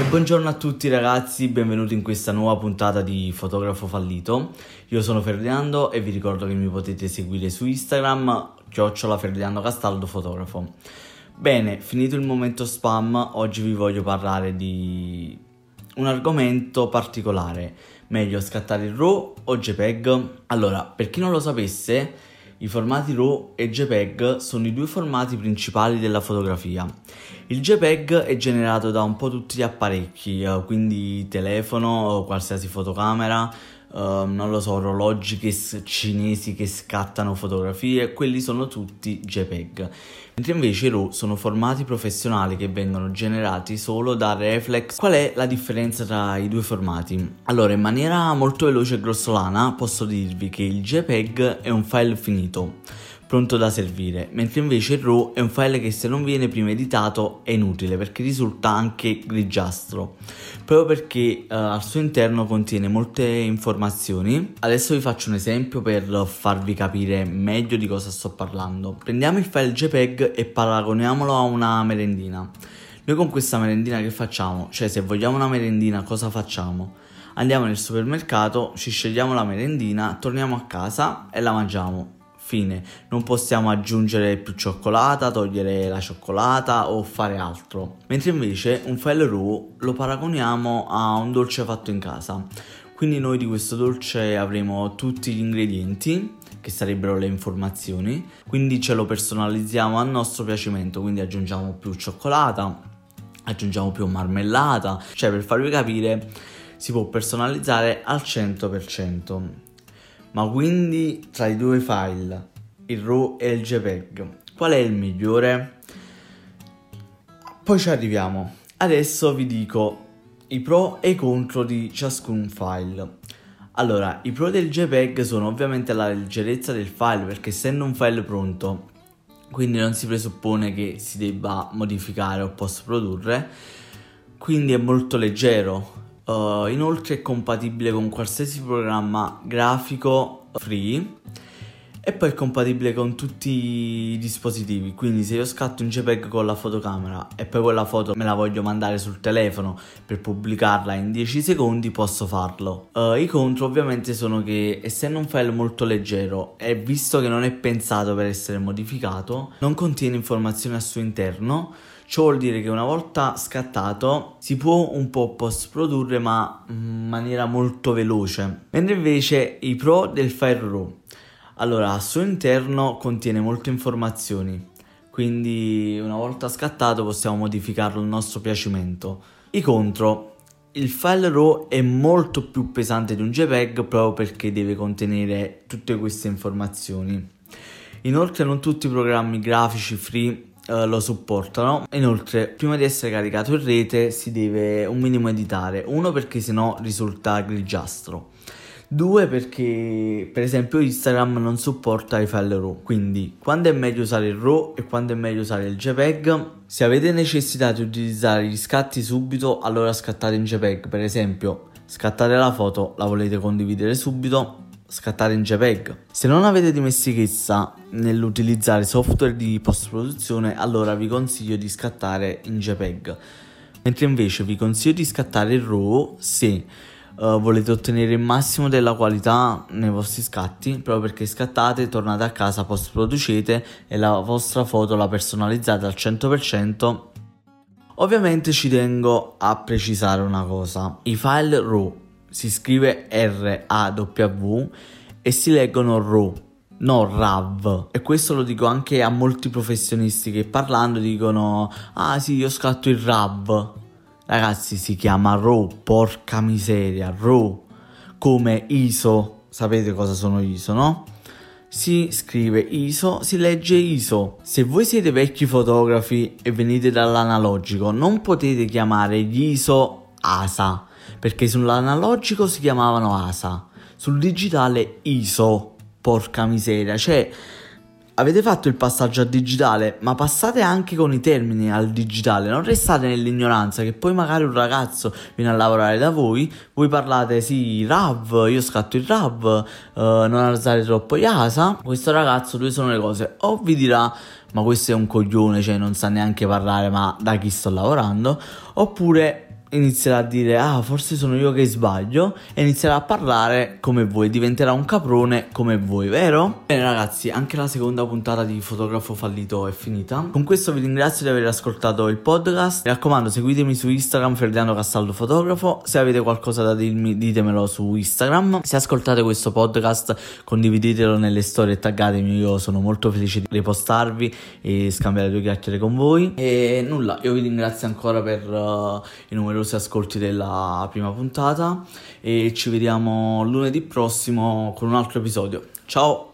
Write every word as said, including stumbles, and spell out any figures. E buongiorno a tutti ragazzi, benvenuti in questa nuova puntata di Fotografo Fallito. Io sono Ferdinando e vi ricordo che mi potete seguire su Instagram, chiocciola Ferdinando Castaldo fotografo. Bene, finito il momento spam, oggi vi voglio parlare di un argomento particolare. Meglio scattare il RAW o JPEG? Allora, per chi non lo sapesse, i formati RAW e JPEG sono i due formati principali della fotografia. Il JPEG è generato da un po' tutti gli apparecchi, quindi telefono, qualsiasi fotocamera, ehm, non lo so, orologi che s- cinesi che scattano fotografie, quelli sono tutti JPEG. Mentre invece i RAW sono formati professionali che vengono generati solo da Reflex. Qual è la differenza tra i due formati? Allora, in maniera molto veloce e grossolana posso dirvi che il JPEG è un file finito, pronto da servire, mentre invece il RAW è un file che se non viene prima editato è inutile perché risulta anche grigiastro, proprio perché eh, al suo interno contiene molte informazioni. Adesso vi faccio un esempio per farvi capire meglio di cosa sto parlando. Prendiamo il file JPEG e paragoniamolo a una merendina. Noi con questa merendina che facciamo? Cioè, se vogliamo una merendina cosa facciamo? Andiamo nel supermercato, ci scegliamo la merendina, torniamo a casa e la mangiamo. Fine. Non possiamo aggiungere più cioccolata, togliere la cioccolata o fare altro. Mentre invece un file RAW lo paragoniamo a un dolce fatto in casa. Quindi noi di questo dolce avremo tutti gli ingredienti, che sarebbero le informazioni. Quindi ce lo personalizziamo al nostro piacimento, quindi aggiungiamo più cioccolata, aggiungiamo più marmellata. Cioè, per farvi capire, si può personalizzare al cento per cento. Ma quindi tra i due file, il RAW e il JPEG, qual è il migliore? Poi ci arriviamo. Adesso vi dico i pro e i contro di ciascun file. Allora, i pro del JPEG sono ovviamente la leggerezza del file, perché essendo un file pronto, quindi non si presuppone che si debba modificare o post produrre, quindi è molto leggero. Uh, inoltre è compatibile con qualsiasi programma grafico free e poi è compatibile con tutti i dispositivi. Quindi se io scatto in JPEG con la fotocamera e poi quella foto me la voglio mandare sul telefono per pubblicarla in dieci secondi, posso farlo. Uh, i contro ovviamente sono che, essendo un file molto leggero e visto che non è pensato per essere modificato, non contiene informazioni al suo interno. Ciò vuol dire che una volta scattato si può un po' post-produrre, ma in maniera molto veloce. Mentre invece i pro del file RAW. Allora, al suo interno contiene molte informazioni, quindi una volta scattato possiamo modificarlo al nostro piacimento. I contro. Il file RAW è molto più pesante di un JPEG proprio perché deve contenere tutte queste informazioni. Inoltre non tutti i programmi grafici free lo supportano. Inoltre, prima di essere caricato in rete si deve un minimo editare. Uno, perché sennò risulta grigiastro. Due, perché per esempio Instagram non supporta i file RAW. Quindi quando è meglio usare il RAW e quando è meglio usare il JPEG? Se avete necessità di utilizzare gli scatti subito, allora scattate in JPEG. Per esempio, scattate la foto, la volete condividere subito, scattare in JPEG. Se non avete dimestichezza nell'utilizzare software di post-produzione, allora vi consiglio di scattare in JPEG. Mentre invece vi consiglio di scattare il RAW se uh, volete ottenere il massimo della qualità nei vostri scatti, proprio perché scattate, tornate a casa, post-producete e la vostra foto la personalizzate al cento per cento. Ovviamente ci tengo a precisare una cosa. I file RAW si scrive R A W e si leggono RAW, non RAV. E questo lo dico anche a molti professionisti che parlando dicono: ah sì, io scatto il RAV. Ragazzi, si chiama RAW, porca miseria, RAW. Come I S O, sapete cosa sono I S O, no? Si scrive I S O, si legge I S O. Se voi siete vecchi fotografi e venite dall'analogico, non potete chiamare gli I S O A S A, perché sull'analogico si chiamavano A S A, sul digitale I S O. Porca miseria, cioè avete fatto il passaggio al digitale, ma passate anche con i termini al digitale, non restate nell'ignoranza che poi magari un ragazzo viene a lavorare da voi, voi parlate sì RAV, io scatto il RAV, eh, non alzare troppo gli A S A, questo ragazzo due sono le cose, o vi dirà ma questo è un coglione, cioè non sa neanche parlare, ma da chi sto lavorando, oppure inizierà a dire ah forse sono io che sbaglio, e inizierà a parlare come voi, diventerà un caprone come voi, vero? Bene ragazzi, anche la seconda puntata di Fotografo Fallito è finita. Con questo vi ringrazio di aver ascoltato il podcast. Mi raccomando, seguitemi su Instagram, Ferdinando Castaldo Fotografo. Se avete qualcosa da dirmi, ditemelo su Instagram. Se ascoltate questo podcast, condividetelo nelle storie e taggatemi, io sono molto felice di ripostarvi e scambiare due chiacchiere con voi. E nulla, io vi ringrazio ancora per uh, i numerosi ascolti della prima puntata e ci vediamo lunedì prossimo con un altro episodio. Ciao.